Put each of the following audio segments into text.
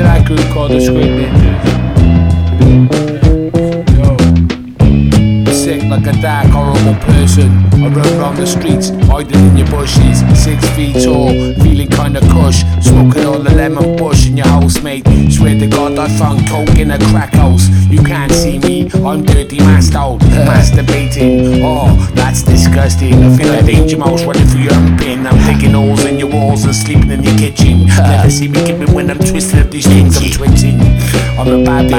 that I could call the Squid Ninjas. Yo, sick like a dark horrible person. I run round the streets, hiding in your bushes. 6 feet tall, feeling kinda cush. Smoking all the lemon bush in your house, mate. Swear to God I found coke in a crack house. You can't see me, I'm dirty masked out, masturbating. Oh, that's disgusting. I feel like Danger Mouse running through your pin. I'm digging holes in your walls and sleeping in your kitchen. Never see me kipping when I'm twisting up these things. I'm twitching. I'm a bad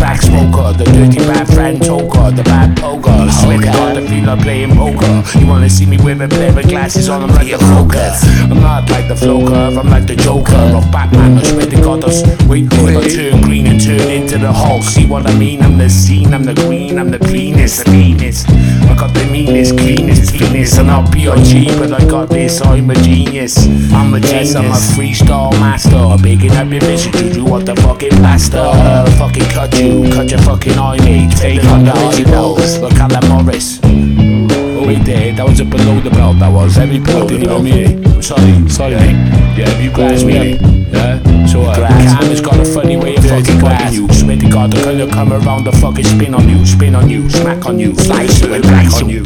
crack smoker, the dirty bad friend toker, the bad poker. Swear to God I feel like playing poker. You wanna see me with a pair of glasses on, I'm like a poker. I'm not like the flow curve, I'm like the Joker of Batman. I swear to God I'm waiting for a turn green and turn into the Hulk. See what I mean? I'm the scene, I'm the green, I'm the cleanest, the meanest. I got the meanest, cleanest, penis. I'm not B.I.G. but I got this, I'm a genius. I'm a genius, I'm a freestyle master. Bigging up your vision, juju what the fucking bastard. Fucking cut you, cut your fucking eye, mate. Take on the originals, look at that Morris. Oh wait there, that was a below the belt, that was. Everybody didn't know me, I'm sorry mate. Yeah, you guys me up. Yeah, so Cam has got a funny way of fucking grabbing you. Swear to God, they're gonna come around and fucking spin on you, smack on you, slice you and back on you.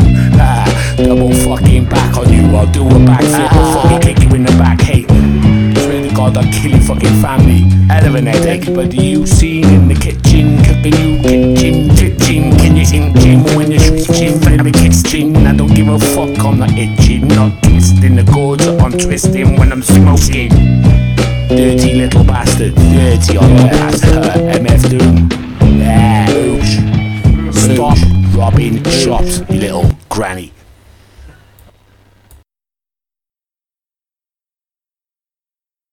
Double fucking back on you, I'll do a backflip and fucking kick you in the back, hey. Swear to God, I'll kill your fucking family. Hell of an headache, but you seen in the kitchen, cooking you, kitchen, can you in gym when you're switching, I'm a kitchen, I don't give a fuck, I'm not itching, not twisting the cords, I'm twisting when I'm smoking. Dirty little bastard, dirty old bastard. MF Doom. Yeah. Stop robbing shops, you little granny.